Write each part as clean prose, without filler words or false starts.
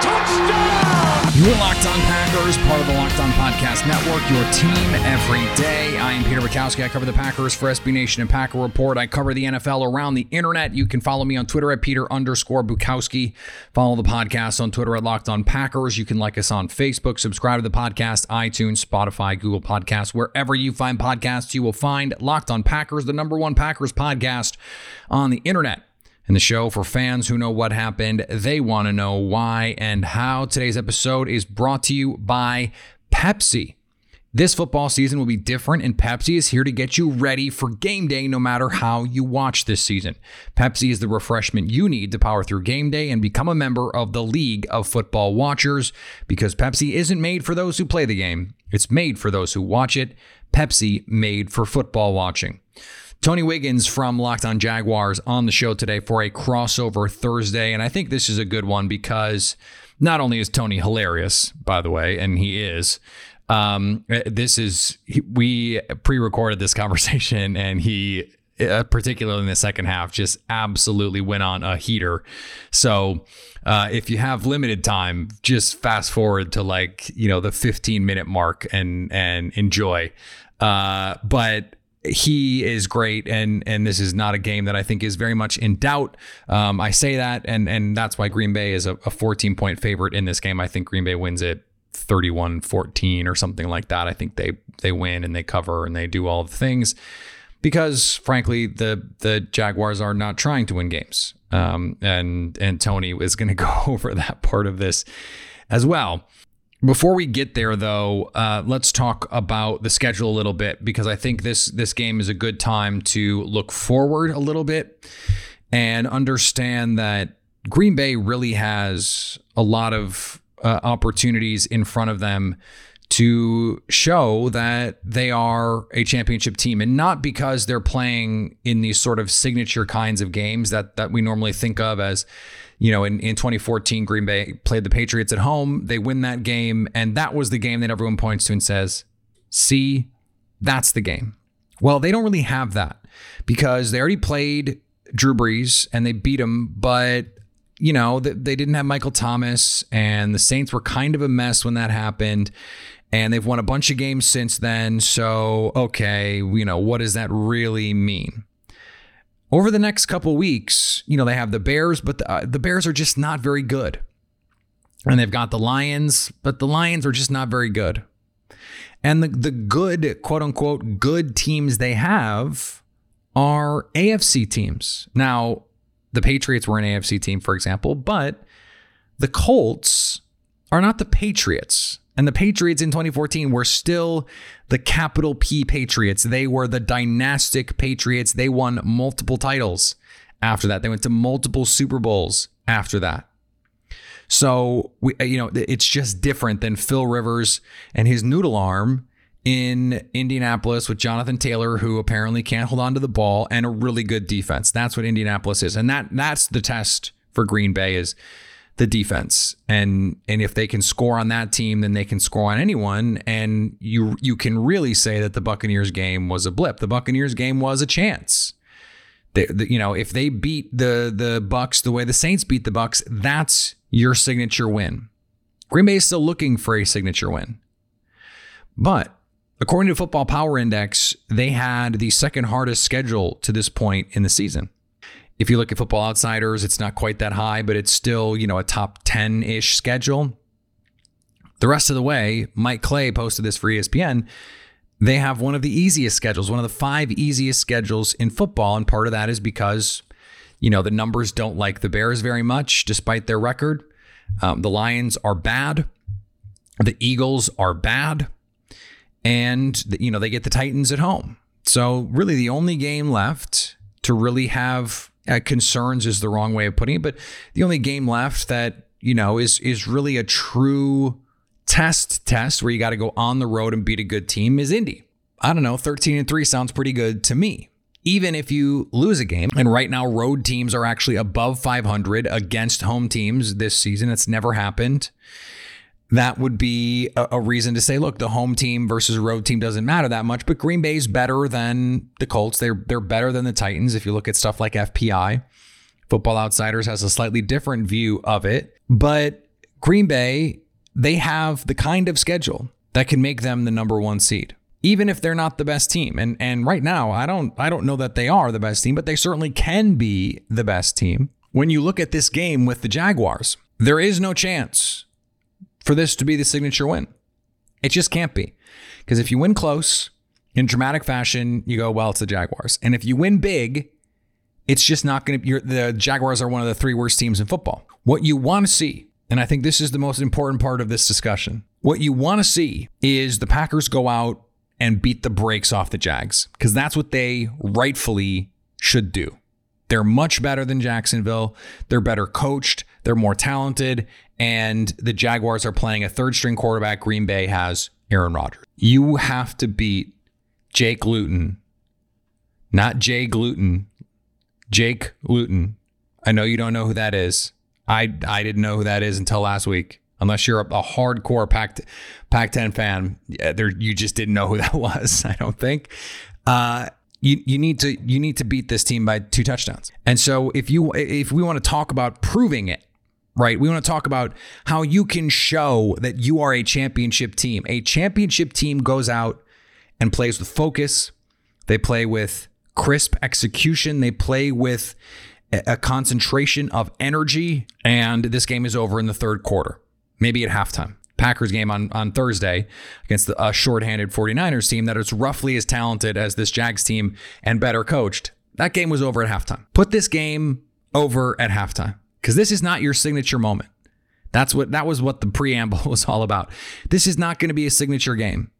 Touchdown. You're Locked On Packers, part of the Locked On Podcast Network. Your team every day. I am Peter Bukowski. I cover the Packers for SB Nation and Packer Report. I cover the NFL around the internet. You can follow me on Twitter at Peter_Bukowski. Follow the podcast on Twitter at Locked On Packers. You can like us on Facebook. Subscribe to the podcast, iTunes, Spotify, Google Podcasts. Wherever you find podcasts, you will find Locked On Packers, the number one Packers podcast on the internet. And the show for fans who know what happened, they want to know why and how. Today's episode is brought to you by Pepsi. This football season will be different, and Pepsi is here to get you ready for game day no matter how you watch this season. Pepsi is the refreshment you need to power through game day and become a member of the League of Football Watchers, because Pepsi isn't made for those who play the game. It's made for those who watch it. Pepsi, made for football watching. Tony Wiggins from Locked On Jaguars on the show today for a crossover Thursday, and I think this is a good one because not only is Tony hilarious, by the way, and he is, we pre-recorded this conversation, and he, particularly in the second half, just absolutely went on a heater. So if you have limited time, just fast forward to the 15-minute mark and enjoy. But he is great, and this is not a game that I think is very much in doubt. I say that, and that's why Green Bay is a 14-point favorite in this game. I think Green Bay wins it 31-14 or something like that. I think they win and they cover and they do all the things because, frankly, the Jaguars are not trying to win games. And Tony is going to go over that part of this as well. Before we get there, though, let's talk about the schedule a little bit, because I think this game is a good time to look forward a little bit and understand that Green Bay really has a lot of opportunities in front of them to show that they are a championship team, and not because they're playing in these sort of signature kinds of games that we normally think of as, in 2014, Green Bay played the Patriots at home. They win that game. And that was the game that everyone points to and says, see, that's the game. Well, they don't really have that, because they already played Drew Brees and they beat him. But, they didn't have Michael Thomas, and the Saints were kind of a mess when that happened. And they've won a bunch of games since then. So, okay, what does that really mean? Over the next couple weeks, they have the Bears, but the Bears are just not very good. And they've got the Lions, but the Lions are just not very good. And the good, quote unquote, good teams they have are AFC teams. Now, the Patriots were an AFC team, for example, but the Colts are not the Patriots. And the Patriots in 2014 were still the capital P Patriots. They were the dynastic Patriots. They won multiple titles after that. They went to multiple Super Bowls after that. So, it's just different than Phil Rivers and his noodle arm in Indianapolis with Jonathan Taylor, who apparently can't hold on to the ball, and a really good defense. That's what Indianapolis is. And that's the test for Green Bay, is the defense. And if they can score on that team, then they can score on anyone. And you can really say that the Buccaneers game was a blip. The Buccaneers game was a chance. If they beat the Bucs the way the Saints beat the Bucs, that's your signature win. Green Bay is still looking for a signature win. But according to Football Power Index, they had the second hardest schedule to this point in the season. If you look at Football Outsiders, it's not quite that high, but it's still, a top 10-ish schedule. The rest of the way, Mike Clay posted this for ESPN. They have one of the easiest schedules, one of the 5 easiest schedules in football. And part of that is because, you know, the numbers don't like the Bears very much, despite their record. The Lions are bad. The Eagles are bad. And, you know, they get the Titans at home. So really the only game left to really have concerns is the wrong way of putting it. But the only game left that, you know, is really a true test where you got to go on the road and beat a good team is Indy. I don't know, 13-3 sounds pretty good to me. Even if you lose a game, and right now road teams are actually above 500 against home teams this season. It's never happened. That would be a reason to say, look, the home team versus road team doesn't matter that much, but Green Bay's better than the Colts. They're better than the Titans. If you look at stuff like FPI, Football Outsiders has a slightly different view of it. But Green Bay, they have the kind of schedule that can make them the number one seed, even if they're not the best team. And right now, I don't know that they are the best team, but they certainly can be the best team. When you look at this game with the Jaguars, there is no chance for this to be the signature win. It just can't be. Because if you win close in dramatic fashion, you go, well, it's the Jaguars. And if you win big, it's just not going to be. The Jaguars are one of the 3 worst teams in football. What you want to see, and I think this is the most important part of this discussion, what you want to see is the Packers go out and beat the brakes off the Jags, because that's what they rightfully should do. They're much better than Jacksonville. They're better coached. They're more talented. And the Jaguars are playing a 3rd-string quarterback. Green Bay has Aaron Rodgers. You have to beat Jake Luton, not Jay Gluten, Jake Luton. I know you don't know who that is. I didn't know who that is until last week. Unless you're a hardcore Pac-10 fan, you just didn't know who that was, I don't think. You need to beat this team by 2 touchdowns. And so if we want to talk about proving it, right? We want to talk about how you can show that you are a championship team. A championship team goes out and plays with focus. They play with crisp execution. They play with a concentration of energy, and this game is over in the 3rd quarter, maybe at halftime. Packers game on Thursday against a shorthanded 49ers team that is roughly as talented as this Jags team and better coached. That game was over at halftime. Put this game over at halftime, because this is not your signature moment. That was what the preamble was all about. This is not going to be a signature game.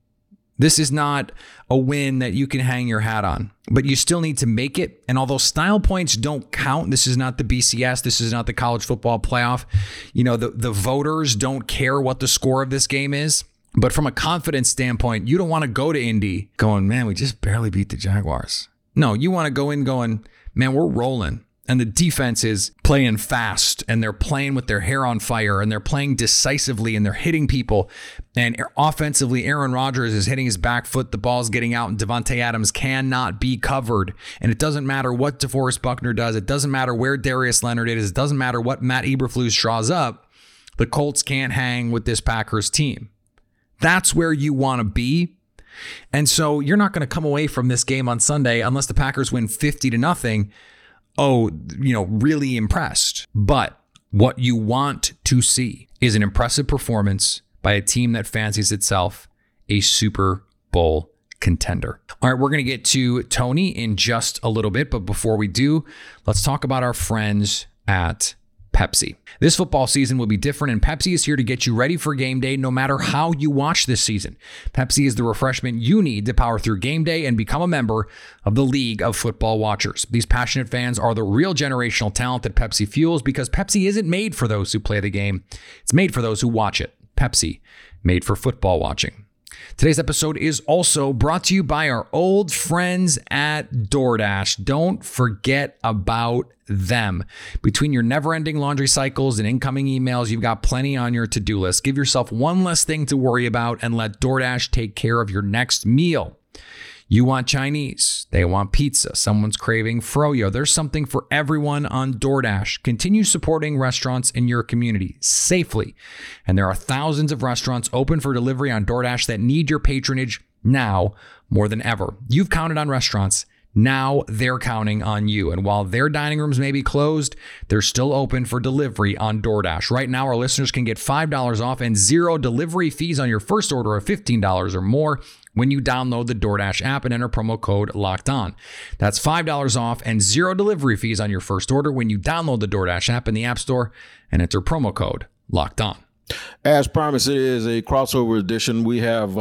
This is not a win that you can hang your hat on, but you still need to make it. And although style points don't count, this is not the BCS. This is not the college football playoff. You know, the voters don't care what the score of this game is. But from a confidence standpoint, you don't want to go to Indy going, man, we just barely beat the Jaguars. No, you want to go in going, man, we're rolling. And the defense is playing fast, and they're playing with their hair on fire, and they're playing decisively, and they're hitting people. And offensively, Aaron Rodgers is hitting his back foot. The ball's getting out, and Davante Adams cannot be covered. And it doesn't matter what DeForest Buckner does. It doesn't matter where Darius Leonard is. It doesn't matter what Matt Eberflus draws up. The Colts can't hang with this Packers team. That's where you want to be. And so you're not going to come away from this game on Sunday unless the Packers win 50-0. Oh, you know, really impressed. But what you want to see is an impressive performance by a team that fancies itself a Super Bowl contender. All right, we're going to get to Tony in just a little bit. But before we do, let's talk about our friends at Pepsi. This football season will be different, and Pepsi is here to get you ready for game day no matter how you watch this season. Pepsi is the refreshment you need to power through game day and become a member of the League of Football Watchers. These passionate fans are the real generational talent that Pepsi fuels, because Pepsi isn't made for those who play the game. It's made for those who watch it. Pepsi, made for football watching. Today's episode is also brought to you by our old friends at DoorDash. Don't forget about them. Between your never-ending laundry cycles and incoming emails, you've got plenty on your to-do list. Give yourself one less thing to worry about and let DoorDash take care of your next meal. You want Chinese, they want pizza, someone's craving froyo. There's something for everyone on DoorDash. Continue supporting restaurants in your community safely. And there are thousands of restaurants open for delivery on DoorDash that need your patronage now more than ever. You've counted on restaurants. Now they're counting on you. And while their dining rooms may be closed, they're still open for delivery on DoorDash. Right now, our listeners can get $5 off and 0 delivery fees on your first order of $15 or more when you download the DoorDash app and enter promo code Locked On. That's $5 off and zero delivery fees on your first order when you download the DoorDash app in the App Store and enter promo code Locked On. As promised, it is a crossover edition. We have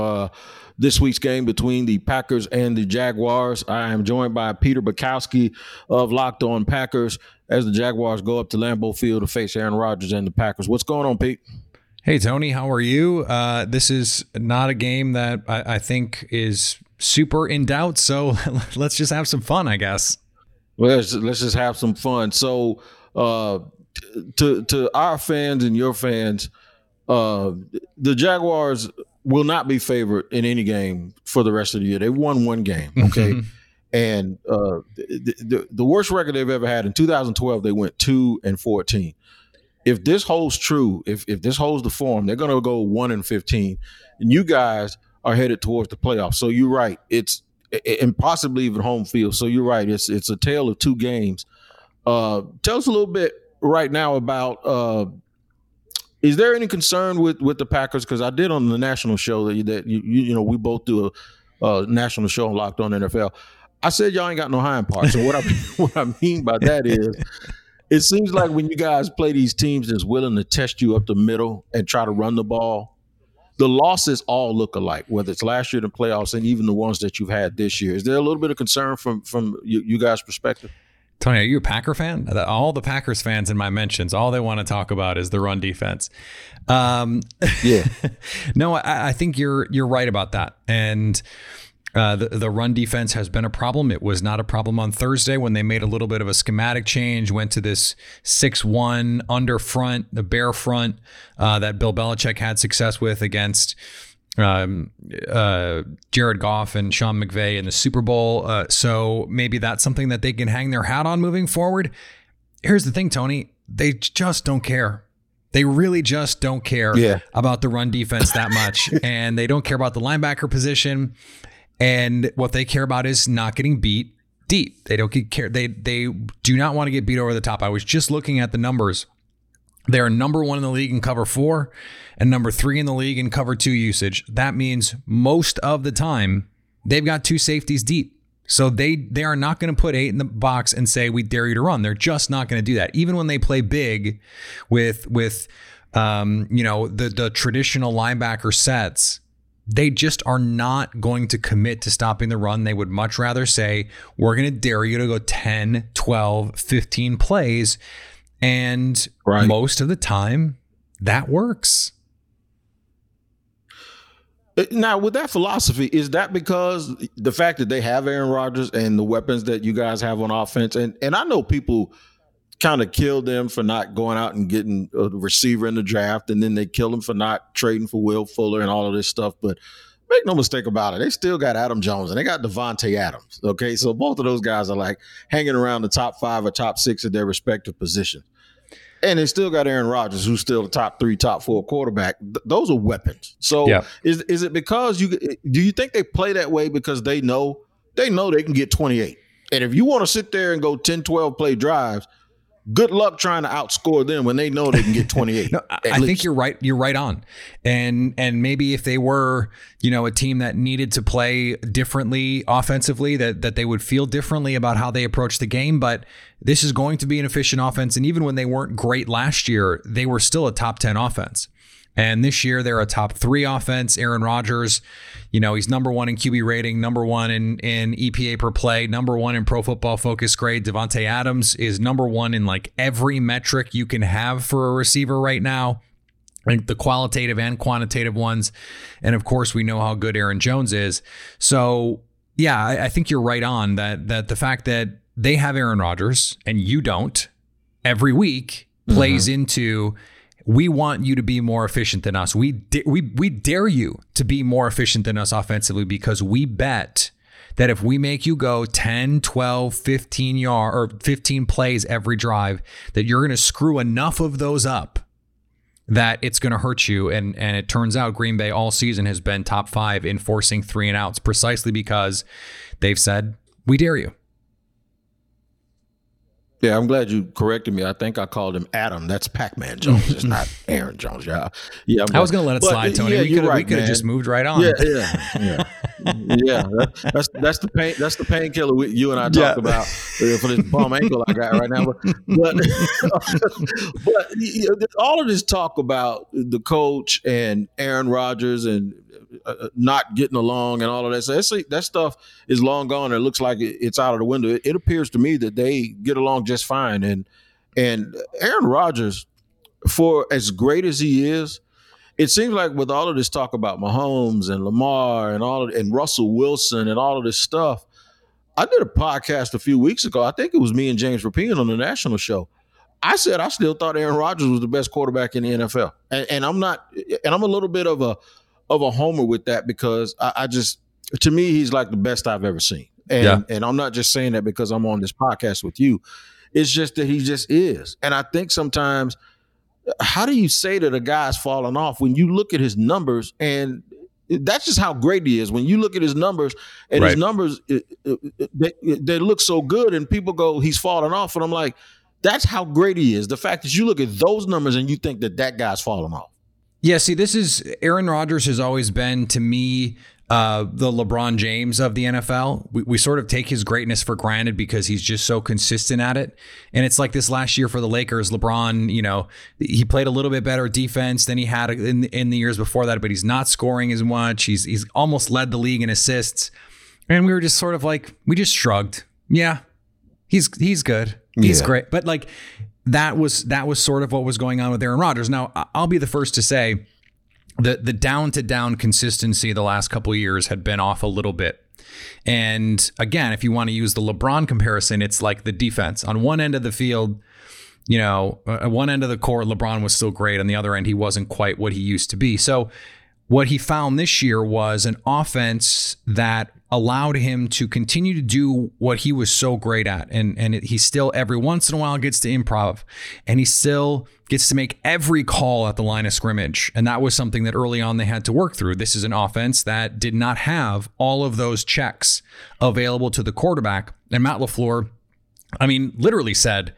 this week's game between the Packers and the Jaguars. I am joined by Peter Bukowski of Locked On Packers as the Jaguars go up to Lambeau Field to face Aaron Rodgers and the Packers. What's going on, Pete? Hey, Tony, how are you? This is not a game that I think is super in doubt, so let's just have some fun, I guess. Well, let's just have some fun. So to our fans and your fans, the Jaguars will not be favored in any game for the rest of the year. They won one game, okay? And the worst record they've ever had, in 2012, they went 2-14. If this holds true, if this holds the form, they're going to go 1-15, and you guys are headed towards the playoffs. So you're right. It's and possibly even home field. So you're right. It's a tale of two games. Tell us a little bit right now about is there any concern with the Packers? Because I did on the national show that you know we both do a national show on Locked On NFL. I said y'all ain't got no hind parts. So what I mean by that is, it seems like when you guys play these teams that's willing to test you up the middle and try to run the ball, the losses all look alike, whether it's last year, the playoffs, and even the ones that you've had this year. Is there a little bit of concern from you guys' perspective? Tony, are you a Packer fan? All the Packers fans in my mentions, all they want to talk about is the run defense. Yeah. No, I think you're right about that. And the run defense has been a problem. It was not a problem on Thursday when they made a little bit of a schematic change, went to this 6-1 under front, the bear front that Bill Belichick had success with against Jared Goff and Sean McVay in the Super Bowl. So maybe that's something that they can hang their hat on moving forward. Here's the thing, Tony. They just don't care. They really just don't care about the run defense that much. And they don't care about the linebacker position. And what they care about is not getting beat deep. They don't care. They do not want to get beat over the top. I was just looking at the numbers. They are number one in the league in cover 4 and number 3 in the league in cover 2 usage. That means most of the time they've got two safeties deep. So they are not going to put 8 in the box and say, we dare you to run. They're just not going to do that. Even when they play big with the traditional linebacker sets, they just are not going to commit to stopping the run. They would much rather say, we're going to dare you to go 10, 12, 15 plays. And most of the time, that works. Now, with that philosophy, is that because the fact that they have Aaron Rodgers and the weapons that you guys have on offense? And I know people kind of killed them for not going out and getting a receiver in the draft, and then they killed them for not trading for Will Fuller and all of this stuff. But make no mistake about it, they still got Adam Jones and they got Davante Adams. Okay, so both of those guys are like hanging around the top 5 or top 6 at their respective positions. And they still got Aaron Rodgers, who's still the top 3, top 4 quarterback. Those are weapons. So is it because you think they play that way because they know they can get 28? And if you want to sit there and go 10, 12 play drives, good luck trying to outscore them when they know they can get 28. No, I think you're right. You're right on. And maybe if they were, a team that needed to play differently offensively, that they would feel differently about how they approach the game. But this is going to be an efficient offense. And even when they weren't great last year, they were still a top 10 offense. And this year, they're a top 3 offense. Aaron Rodgers, he's number 1 in QB rating, number 1 in EPA per play, number 1 in Pro Football Focus grade. Davante Adams is number 1 in like every metric you can have for a receiver right now, like the qualitative and quantitative ones. And of course, we know how good Aaron Jones is. So, yeah, I think you're right on that the fact that they have Aaron Rodgers and you don't every week plays into, we want you to be more efficient than us. We dare you to be more efficient than us offensively, because we bet that if we make you go 10, 12, 15 yard or 15 plays every drive, that you're going to screw enough of those up that it's going to hurt you. And it turns out Green Bay all season has been top 5 in forcing 3-and-outs, precisely because they've said, we dare you. Yeah, I'm glad you corrected me. I think I called him Adam. That's Pac-Man Jones. It's not Aaron Jones. Yeah, I was going to let it slide, Tony. Yeah, we could have just moved right on. Yeah, yeah, yeah. Yeah, that's the pain. That's the painkiller you and I talk about for this bum ankle I got right now. But all of this talk about the coach and Aaron Rodgers and not getting along and all of that, so that stuff is long gone. It looks like it's out of the window. It appears to me that they get along just fine. And Aaron Rodgers, for as great as he is, it seems like with all of this talk about Mahomes and Lamar and and Russell Wilson and all of this stuff, I did a podcast a few weeks ago. I think it was me and James Rapine on the national show. I said I still thought Aaron Rodgers was the best quarterback in the NFL, and I'm not. And I'm a little bit of a homer with that because I just, to me, he's like the best I've ever seen. And I'm not just saying that because I'm on this podcast with you. It's just that he just is, and I think sometimes, how do you say that a guy's falling off when you look at his numbers? And that's just how great he is. When you look at his numbers, and his numbers, they look so good, and people go, he's falling off. And I'm like, that's how great he is. The fact that you look at those numbers and you think that guy's falling off. Yeah, see, this is Aaron Rodgers has always been, to me, the LeBron James of the NFL. We sort of take his greatness for granted because he's just so consistent at it. And it's like this last year for the Lakers, LeBron, he played a little bit better defense than he had in the years before that, but he's not scoring as much. He's almost led the league in assists. And we were just sort of like, we just shrugged. Yeah, he's good. He's great. But like, that was sort of what was going on with Aaron Rodgers. Now, I'll be the first to say the down-to-down consistency the last couple of years had been off a little bit. And again, if you want to use the LeBron comparison, it's like the defense. On one end of the field, one end of the court, LeBron was still great. On the other end, he wasn't quite what he used to be. So what he found this year was an offense that allowed him to continue to do what he was so great at. And he still every once in a while gets to improv, and he still gets to make every call at the line of scrimmage. And that was something that early on they had to work through. This is an offense that did not have all of those checks available to the quarterback. And Matt LaFleur, literally said,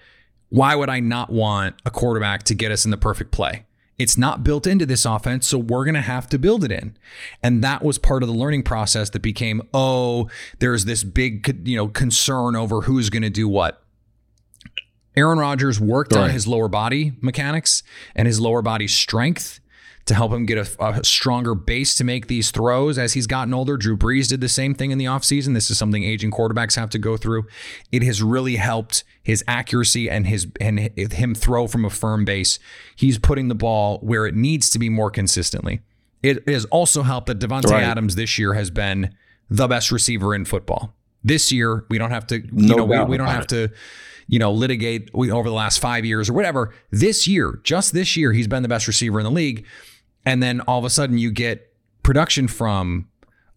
why would I not want a quarterback to get us in the perfect play? It's not built into this offense, so we're going to have to build it in. And that was part of the learning process that became, there's this big, concern over who's going to do what. Aaron Rodgers worked on his lower body mechanics and his lower body strength to help him get a stronger base to make these throws as he's gotten older. Drew Brees did the same thing in the offseason. This is something aging quarterbacks have to go through. It has really helped his accuracy and him throw from a firm base. He's putting the ball where it needs to be more consistently. It has also helped that Davante Adams this year has been the best receiver in football. This year, we don't have to, we don't have to, litigate over the last 5 years or whatever. This year, just this year, he's been the best receiver in the league. And then all of a sudden you get production from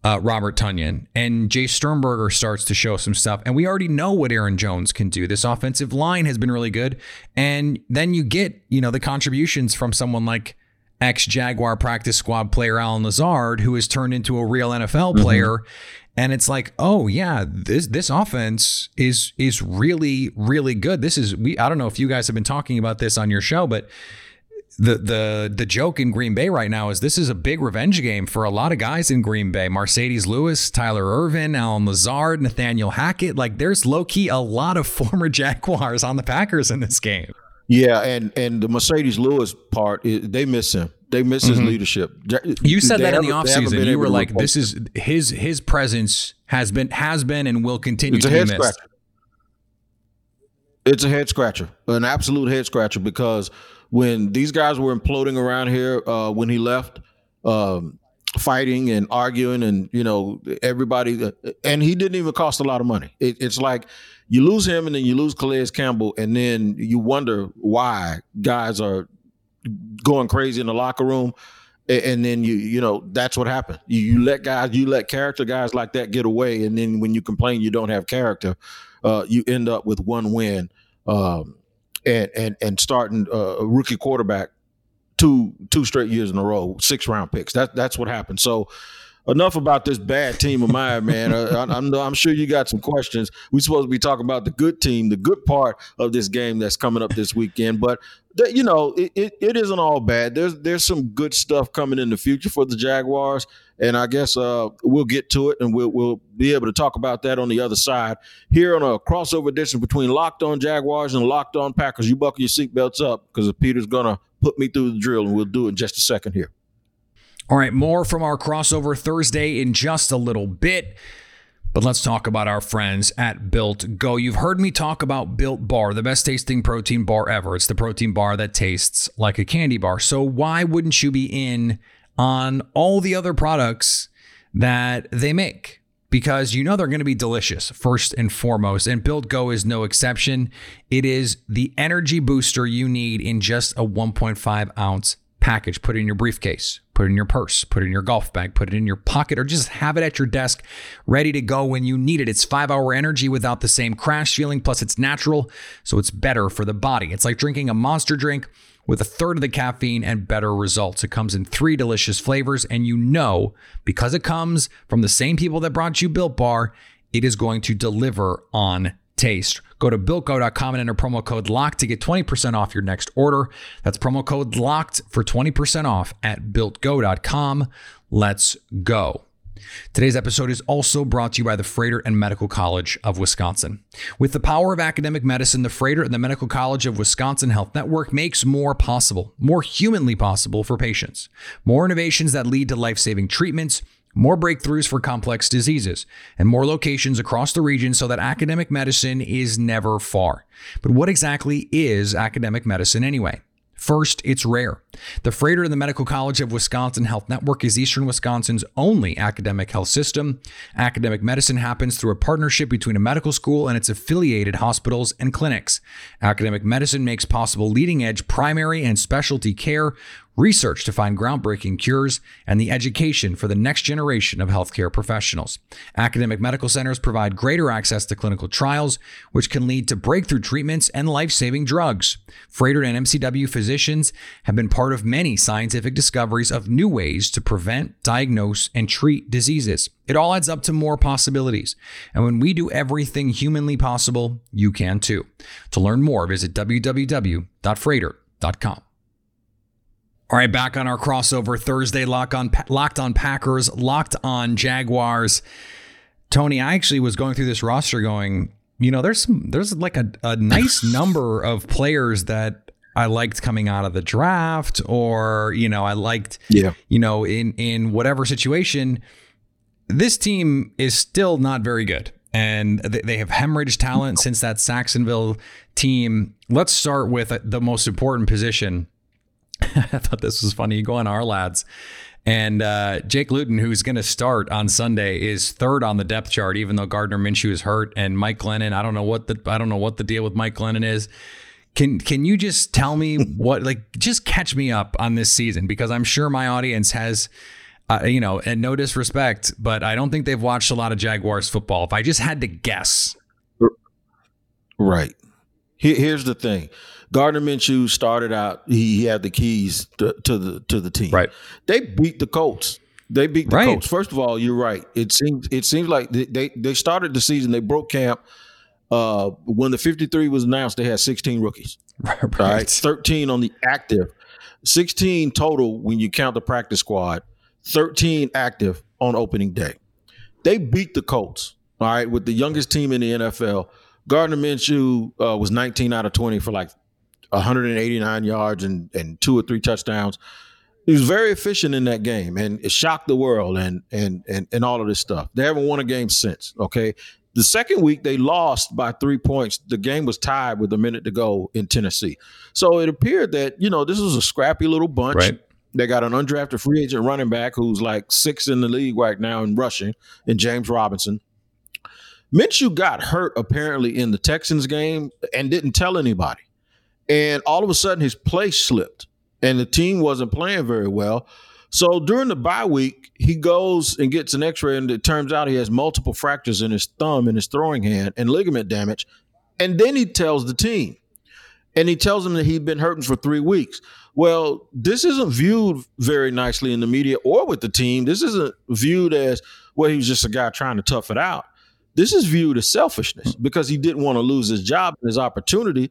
Robert Tonyan, and Jay Sternberger starts to show some stuff. And we already know what Aaron Jones can do. This offensive line has been really good. And then you get, the contributions from someone like ex-Jaguar practice squad player Alan Lazard, who has turned into a real NFL player. And it's like, this offense is really, really good. This is, I don't know if you guys have been talking about this on your show, but the joke in Green Bay right now is this is a big revenge game for a lot of guys in Green Bay. Mercedes Lewis, Tyler Ervin, Alan Lazard, Nathaniel Hackett. Like, there's low-key a lot of former Jaguars on the Packers in this game. Yeah, and the Mercedes Lewis part, they miss him. They miss his leadership. You said that in the offseason. You were like, this is his presence has been and will continue to be missed. It's a head scratcher, an absolute head scratcher, because when these guys were imploding around here when he left, fighting and arguing and, everybody, and he didn't even cost a lot of money. It's like you lose him and then you lose Calais Campbell, and then you wonder why guys are going crazy in the locker room. And then, that's what happened. You let character guys like that get away. And then when you complain you don't have character, you end up with one win. And starting a rookie quarterback two straight years in a row, 6-round picks. That's what happened. So enough about this bad team of mine, man. I'm sure you got some questions. We're supposed to be talking about the good team, the good part of this game that's coming up this weekend. But, it isn't all bad. There's some good stuff coming in the future for the Jaguars. And I guess we'll get to it, and we'll be able to talk about that on the other side here on a crossover edition between Locked On Jaguars and Locked On Packers. You buckle your seatbelts up because Peter's going to put me through the drill, and we'll do it in just a second here. All right, more from our crossover Thursday in just a little bit. But let's talk about our friends at Built Go. You've heard me talk about Built Bar, the best tasting protein bar ever. It's the protein bar that tastes like a candy bar. So why wouldn't you be in on all the other products that they make? Because you know they're going to be delicious, first and foremost. And Built Go is no exception. It is the energy booster you need in just a 1.5-ounce package. Put it in your briefcase, put it in your purse, put it in your golf bag, put it in your pocket, or just have it at your desk ready to go when you need it. It's 5-hour energy without the same crash feeling, plus it's natural, so it's better for the body. It's like drinking a monster drink with a third of the caffeine and better results. It comes in 3 delicious flavors, and you know, because it comes from the same people that brought you Built Bar, it is going to deliver on taste. Go to BuiltGo.com and enter promo code LOCKED to get 20% off your next order. That's promo code LOCKED for 20% off at BuiltGo.com. Let's go. Today's episode is also brought to you by the Froedtert and Medical College of Wisconsin. With the power of academic medicine, the Froedtert and the Medical College of Wisconsin Health Network makes more possible, more humanly possible for patients. More innovations that lead to life-saving treatments, more breakthroughs for complex diseases, and more locations across the region so that academic medicine is never far. But what exactly is academic medicine anyway? First, it's rare. The Froedtert and the Medical College of Wisconsin Health Network is Eastern Wisconsin's only academic health system. Academic medicine happens through a partnership between a medical school and its affiliated hospitals and clinics. Academic medicine makes possible leading-edge primary and specialty care, research to find groundbreaking cures, and the education for the next generation of healthcare professionals. Academic medical centers provide greater access to clinical trials, which can lead to breakthrough treatments and life-saving drugs. Froedtert and MCW physicians have been part of many scientific discoveries of new ways to prevent, diagnose, and treat diseases. It all adds up to more possibilities. And when we do everything humanly possible, you can too. To learn more, visit www.froedtert.com. All right, back on our crossover Thursday, Locked On Packers, Locked On Jaguars. Tony, I actually was going through this roster going, you know, there's like a nice number of players that I liked coming out of the draft, or, you know, I liked, you know, in whatever situation. This team is still not very good, and they have hemorrhaged talent since that Saxonville team. Let's start with the most important position. I thought this was funny. You go on Our Lads, and Jake Luton, who's going to start on Sunday, is third on the depth chart, even though Gardner Minshew is hurt, and Mike Glennon. I don't know what the deal with Mike Glennon is. Can you just tell me what, like, just catch me up on this season, because I'm sure my audience has, you know, and no disrespect, but I don't think they've watched a lot of Jaguars football. If I just had to guess, right. Here's the thing. Gardner Minshew started out, he had the keys to the team. Right. They beat the Colts. Colts. First of all, you're right. It seems like they started the season, they broke camp. When the 53 was announced, they had 16 rookies. Right. Right? 13 on the active. 16 total when you count the practice squad. 13 active on opening day. They beat the Colts, all right, with the youngest team in the NFL. Gardner Minshew was 19 out of 20 for like 189 yards and 2 or 3 touchdowns. He was very efficient in that game, and it shocked the world and all of this stuff. They haven't won a game since, okay? The second week, they lost by 3 points. The game was tied with a minute to go in Tennessee. So it appeared that, you know, this was a scrappy little bunch. Right. They got an undrafted free agent running back who's like 6th in the league right now in rushing, and James Robinson. Minshew got hurt apparently in the Texans game and didn't tell anybody. And all of a sudden his play slipped and the team wasn't playing very well. So during the bye week, he goes and gets an x-ray, and it turns out he has multiple fractures in his thumb and his throwing hand and ligament damage. And then he tells the team, and he tells them that he'd been hurting for 3 weeks. Well, this isn't viewed very nicely in the media or with the team. This isn't viewed as, well, he was just a guy trying to tough it out. This is viewed as selfishness because he didn't want to lose his job and his opportunity,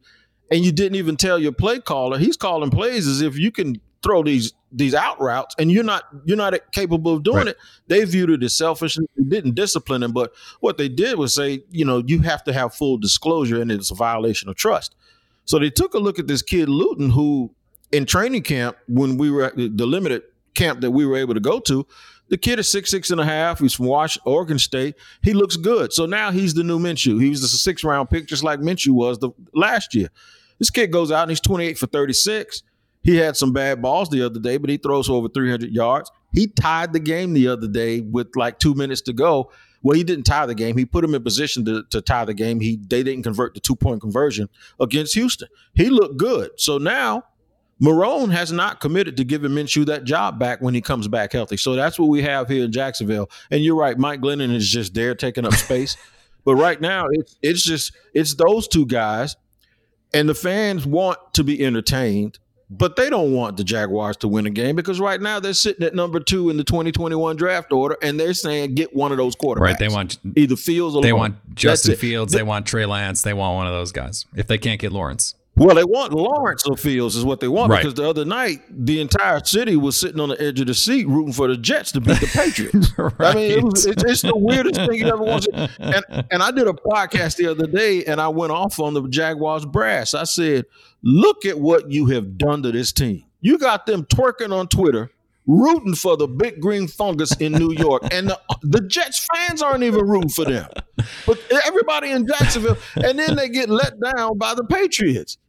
and you didn't even tell your play caller. He's calling plays as if you can throw these out routes, and you're not capable of doing it. They viewed it as selfish and didn't discipline him. But what they did was say, you have to have full disclosure, and it's a violation of trust. So they took a look at this kid Luton, who in training camp, when we were at the limited camp that we were able to go to, the kid is 6'6 and a half. He's from Oregon State. He looks good. So now he's the new Minshew. He was the 6th round pick, just like Minshew was the last year. This kid goes out and he's 28 for 36. He had some bad balls the other day, but he throws over 300 yards. He tied the game the other day with like 2 minutes to go. Well, he didn't tie the game. He put him in position to tie the game. They didn't convert the 2-point conversion against Houston. He looked good. So now Marone has not committed to giving Minshew that job back when he comes back healthy. So that's what we have here in Jacksonville. And you're right, Mike Glennon is just there taking up space. But right now, it's those two guys, and the fans want to be entertained, but they don't want the Jaguars to win a game because right now they're sitting at number 2 in the 2021 draft order, and they're saying get one of those quarterbacks. Right? They want either Fields or Lawrence. Want Justin Fields. They want Trey Lance. They want one of those guys if they can't get Lawrence. Well, they want Lawrence or Fields is what they want because the other night, the entire city was sitting on the edge of the seat rooting for the Jets to beat the Patriots. I mean, it's the weirdest thing you ever want to see. And I did a podcast the other day, and I went off on the Jaguars brass. I said, look at what you have done to this team. You got them twerking on Twitter, rooting for the big green fungus in New York. And the Jets fans aren't even rooting for them. But everybody in Jacksonville, and then they get let down by the Patriots.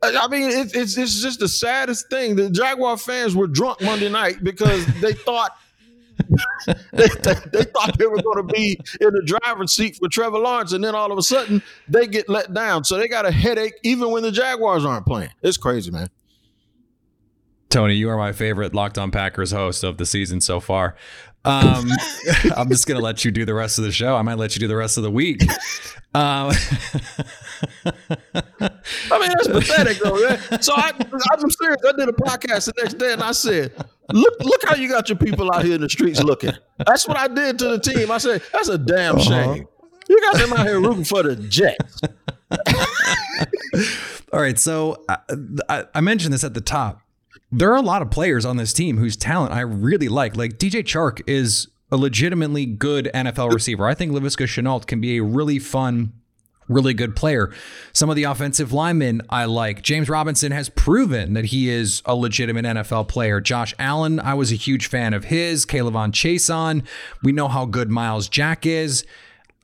I mean, it's just the saddest thing. The Jaguar fans were drunk Monday night because they thought they thought they were going to be in the driver's seat for Trevor Lawrence, and then all of a sudden they get let down. So they got a headache even when the Jaguars aren't playing. It's crazy, man. Tony, you are my favorite Locked On Packers host of the season so far. I'm just going to let you do the rest of the show. I might let you do the rest of the week. I mean, that's pathetic, though, man. So I'm serious. I did a podcast the next day, and I said, look how you got your people out here in the streets looking. That's what I did to the team. I said, that's a damn shame. You got them out here rooting for the Jets. All right, so I mentioned this at the top. There are a lot of players on this team whose talent I really like. Like DJ Chark is a legitimately good NFL receiver. I think Laviska Shenault can be a really fun, really good player. Some of the offensive linemen I like. James Robinson has proven that he is a legitimate NFL player. Josh Allen, I was a huge fan of his. Kayvon Chason. We know how good Miles Jack is.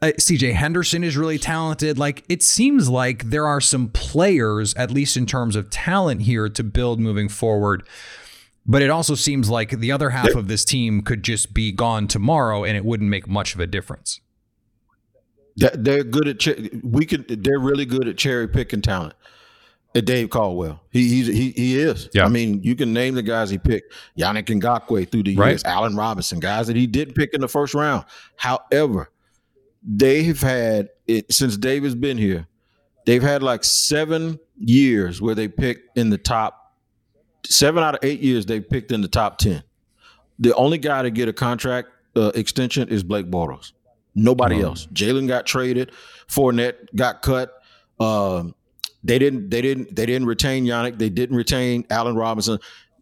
CJ Henderson is really talented. Like, it seems like there are some players, at least in terms of talent here, to build moving forward. But it also seems like the other half of this team could just be gone tomorrow and it wouldn't make much of a difference. They're good at they're really good at cherry picking talent. Dave Caldwell, he is. Yeah. I mean, you can name the guys he picked. Yannick Ngakoue through the years, Allen Robinson, guys that he didn't pick in the first round. However, they've had it since Dave has been here. They've had like 7 years where they picked in the top 7 out of 8 years. They picked in the top 10. The only guy to get a contract extension is Blake Bortles. Nobody else. Jalen got traded. Fournette got cut. They didn't retain Yannick. They didn't retain Allen Robinson.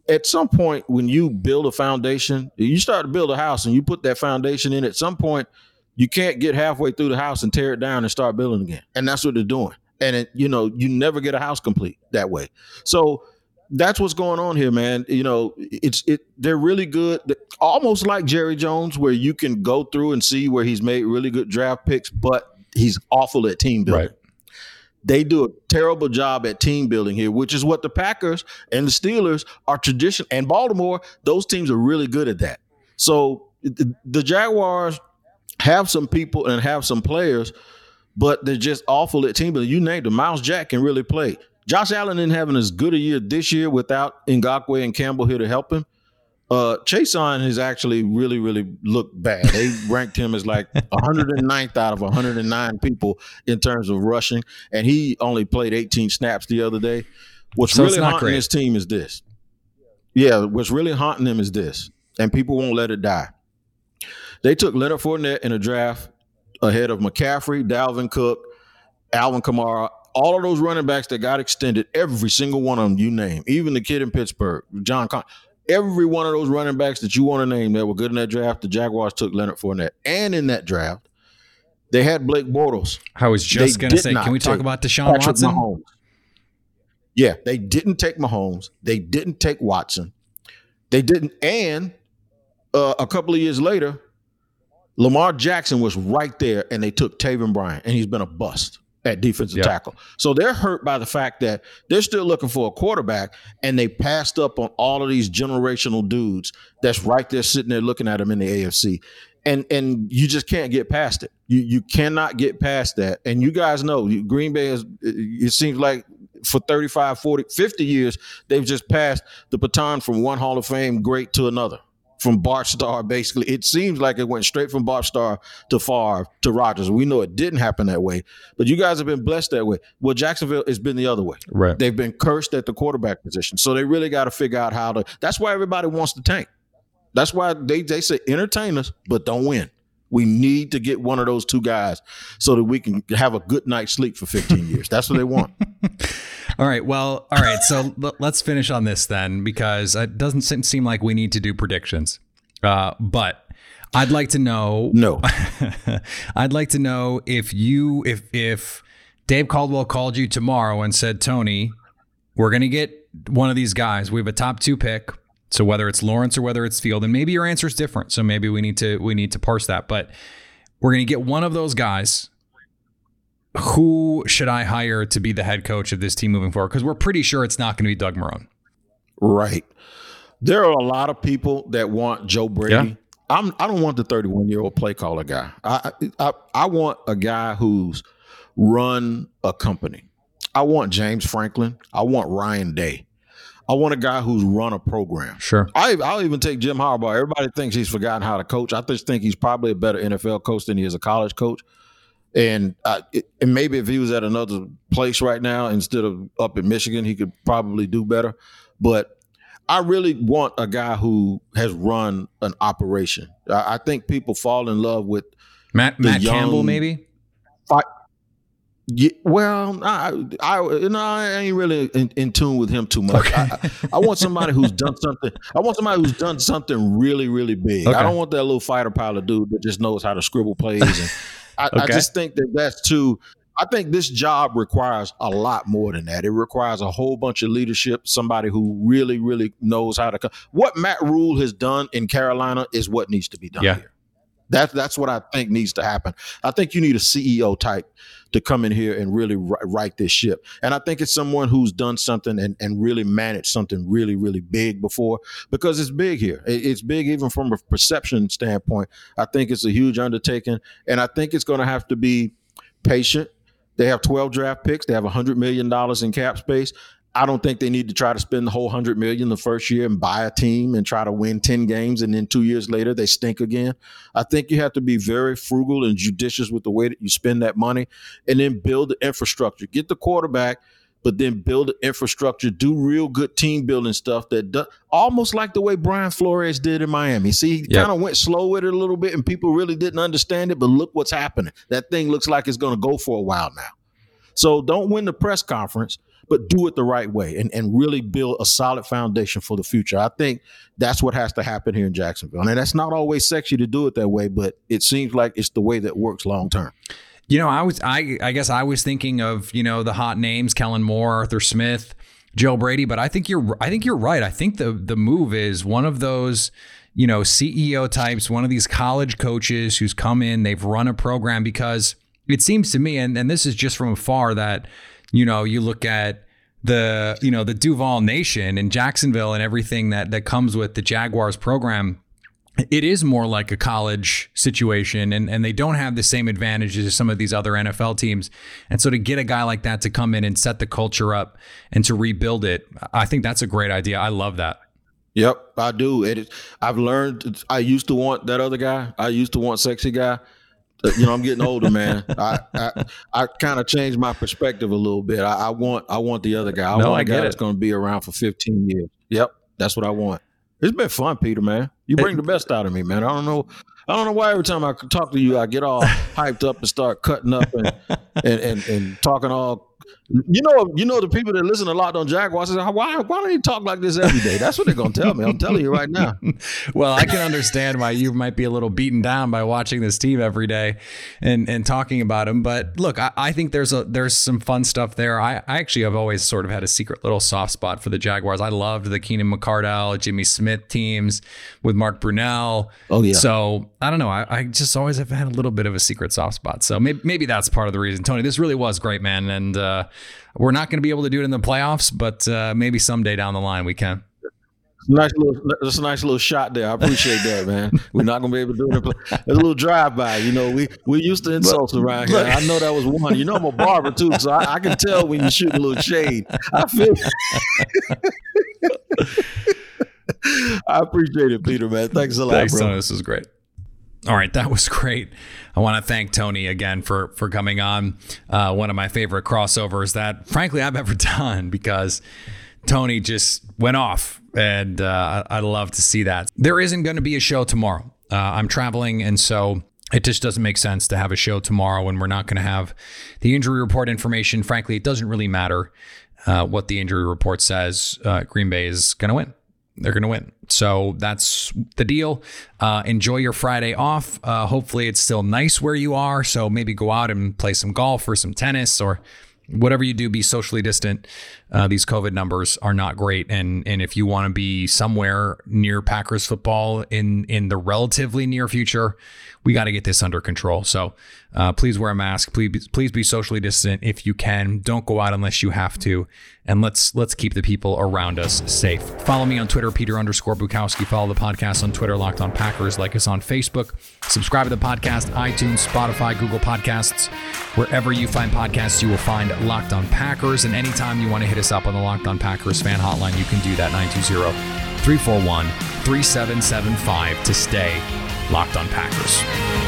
At some point, when you build a foundation, you start to build a house and you put that foundation in. At some point, you can't get halfway through the house and tear it down and start building again. And that's what they're doing. And, you never get a house complete that way. So that's what's going on here, man. They're really good. Almost like Jerry Jones, where you can go through and see where he's made really good draft picks, but he's awful at team building. Right. They do a terrible job at team building here, which is what the Packers and the Steelers are tradition. And Baltimore, those teams are really good at that. So the Jaguars have some people and have some players, but they're just awful at team building. You named them. Miles Jack can really play. Josh Allen isn't having as good a year this year without Ngakoue and Campbell here to help him. Chason has actually really, really looked bad. They ranked him as like 109th out of 109 people in terms of rushing, and he only played 18 snaps the other day. What's really haunting his team is this. Yeah, what's really haunting them is this, and people won't let it die. They took Leonard Fournette in a draft ahead of McCaffrey, Dalvin Cook, Alvin Kamara, all of those running backs that got extended, every single one of them you name, even the kid in Pittsburgh, John Conn, every one of those running backs that you want to name that were good in that draft, the Jaguars took Leonard Fournette. And in that draft, they had Blake Bortles. I was just going to say, can we talk about Deshaun Watson? Mahomes. Yeah, they didn't take Mahomes. They didn't take Watson. They didn't. And a couple of years later, Lamar Jackson was right there, and they took Taven Bryant, and he's been a bust at defensive tackle. So they're hurt by the fact that they're still looking for a quarterback, and they passed up on all of these generational dudes that's right there sitting there looking at them in the AFC. And you just can't get past it. You cannot get past that. And you guys know Green Bay is, it seems like for 35, 40, 50 years, they've just passed the baton from one Hall of Fame great to another. From Bart Starr, basically, it seems like it went straight from Bart Starr to Favre to Rodgers. We know it didn't happen that way, but you guys have been blessed that way. Well, Jacksonville has been the other way. Right. They've been cursed at the quarterback position, so they really got to figure out how to. That's why everybody wants to tank. That's why they say entertain us, but don't win. We need to get one of those two guys so that we can have a good night's sleep for 15 years. That's what they want. All right. So let's finish on this then, because it doesn't seem like we need to do predictions. But I'd like to know. No. I'd like to know if Dave Caldwell called you tomorrow and said, Tony, we're going to get one of these guys. We have a top 2 pick. So whether it's Lawrence or whether it's Field, and maybe your answer is different. So maybe we need to parse that, but we're going to get one of those guys. Who should I hire to be the head coach of this team moving forward? Because we're pretty sure it's not going to be Doug Marrone. Right. There are a lot of people that want Joe Brady. Yeah. I don't want the 31-year-old play caller guy. I want a guy who's run a company. I want James Franklin. I want Ryan Day. I want a guy who's run a program. Sure. I'll even take Jim Harbaugh. Everybody thinks he's forgotten how to coach. I just think he's probably a better NFL coach than he is a college coach. And maybe if he was at another place right now instead of up in Michigan, he could probably do better. But I really want a guy who has run an operation. I think people fall in love with Matt Campbell, maybe. No, I ain't really in tune with him too much. Okay. I want somebody who's done something. I want somebody who's done something really, really big. Okay. I don't want that little fighter pilot dude that just knows how to scribble plays and. I just think that's too. I think this job requires a lot more than that. It requires a whole bunch of leadership, somebody who really, really knows how to come. What Matt Rule has done in Carolina is what needs to be done here. That's what I think needs to happen. I think you need a CEO type to come in here and really right this ship. And I think it's someone who's done something and really managed something really, really big before, because it's big here. It's big even from a perception standpoint. I think it's a huge undertaking, and I think it's going to have to be patient. They have 12 draft picks. They have $100 million in cap space. I don't think they need to try to spend the whole $100 million the first year and buy a team and try to win 10 games. And then 2 years later, they stink again. I think you have to be very frugal and judicious with the way that you spend that money, and then build the infrastructure, get the quarterback, but then build the infrastructure, do real good team building stuff that does, almost like the way Brian Flores did in Miami. See, he kind of went slow with it a little bit and people really didn't understand it, but look what's happening. That thing looks like it's going to go for a while now. So don't win the press conference, but do it the right way and really build a solid foundation for the future. I think that's what has to happen here in Jacksonville. And that's not always sexy to do it that way, but it seems like it's the way that works long term. You know, I guess I was thinking of, you know, the hot names, Kellen Moore, Arthur Smith, Joe Brady, but I think you're right. I think the move is one of those, you know, CEO types, one of these college coaches who's come in, they've run a program, because it seems to me, and this is just from afar, that, you know, you look at the, you know, the Duval Nation and Jacksonville and everything that comes with the Jaguars program. It is more like a college situation, and they don't have the same advantages as some of these other NFL teams. And so to get a guy like that to come in and set the culture up and to rebuild it, I think that's a great idea. I love that. Yep, I do. I've learned. I used to want that other guy. I used to want sexy guy. You know, I'm getting older, man. I kind of changed my perspective a little bit. I want the other guy. I want a guy that's going to be around for 15 years. Yep, that's what I want. It's been fun, Peter, man. You bring the best out of me, man. I don't know why every time I talk to you, I get all hyped up and start cutting up and and talking all. You know the people that listen to Locked on Jaguars, why don't you talk like this every day? That's what they're going to tell me. I'm telling you right now. Well, I can understand why you might be a little beaten down by watching this team every day and talking about them. But look, I think there's some fun stuff there. I actually have always sort of had a secret little soft spot for the Jaguars. I loved the Keenan McCardell, Jimmy Smith teams with Mark Brunell. Oh, yeah. So I don't know. I just always have had a little bit of a secret soft spot. So maybe that's part of the reason. Tony, this really was great, man. And, we're not going to be able to do it in the playoffs, but maybe someday down the line we can. That's a nice little shot there. I appreciate that, man. We're not going to be able to do it in the playoffs. There's a little drive-by. You know, we used to insults around here. I know that was one. You know I'm a barber, too, so I can tell when you shoot a little shade. I feel I appreciate it, Peter, man. Thanks a lot, Thanks, bro. Tony. This is great. All right, that was great. I want to thank Tony again for coming on. One of my favorite crossovers that, frankly, I've ever done because Tony just went off, and I love to see that. There isn't going to be a show tomorrow. I'm traveling, and so it just doesn't make sense to have a show tomorrow when we're not going to have the injury report information. Frankly, it doesn't really matter what the injury report says. Green Bay is going to win. They're going to win. So that's the deal. Enjoy your Friday off. Hopefully it's still nice where you are. So maybe go out and play some golf or some tennis or whatever you do, be socially distant. These COVID numbers are not great. And if you want to be somewhere near Packers football in the relatively near future, we got to get this under control. So please wear a mask. Please be socially distant if you can. Don't go out unless you have to. And let's keep the people around us safe. Follow me on Twitter, Peter_Bukowski. Follow the podcast on Twitter, Locked on Packers. Like us on Facebook. Subscribe to the podcast, iTunes, Spotify, Google Podcasts. Wherever you find podcasts, you will find Locked on Packers. And anytime you want to hit us up on the Locked on Packers fan hotline, you can do that, 920-341-3775 to stay Locked on Packers.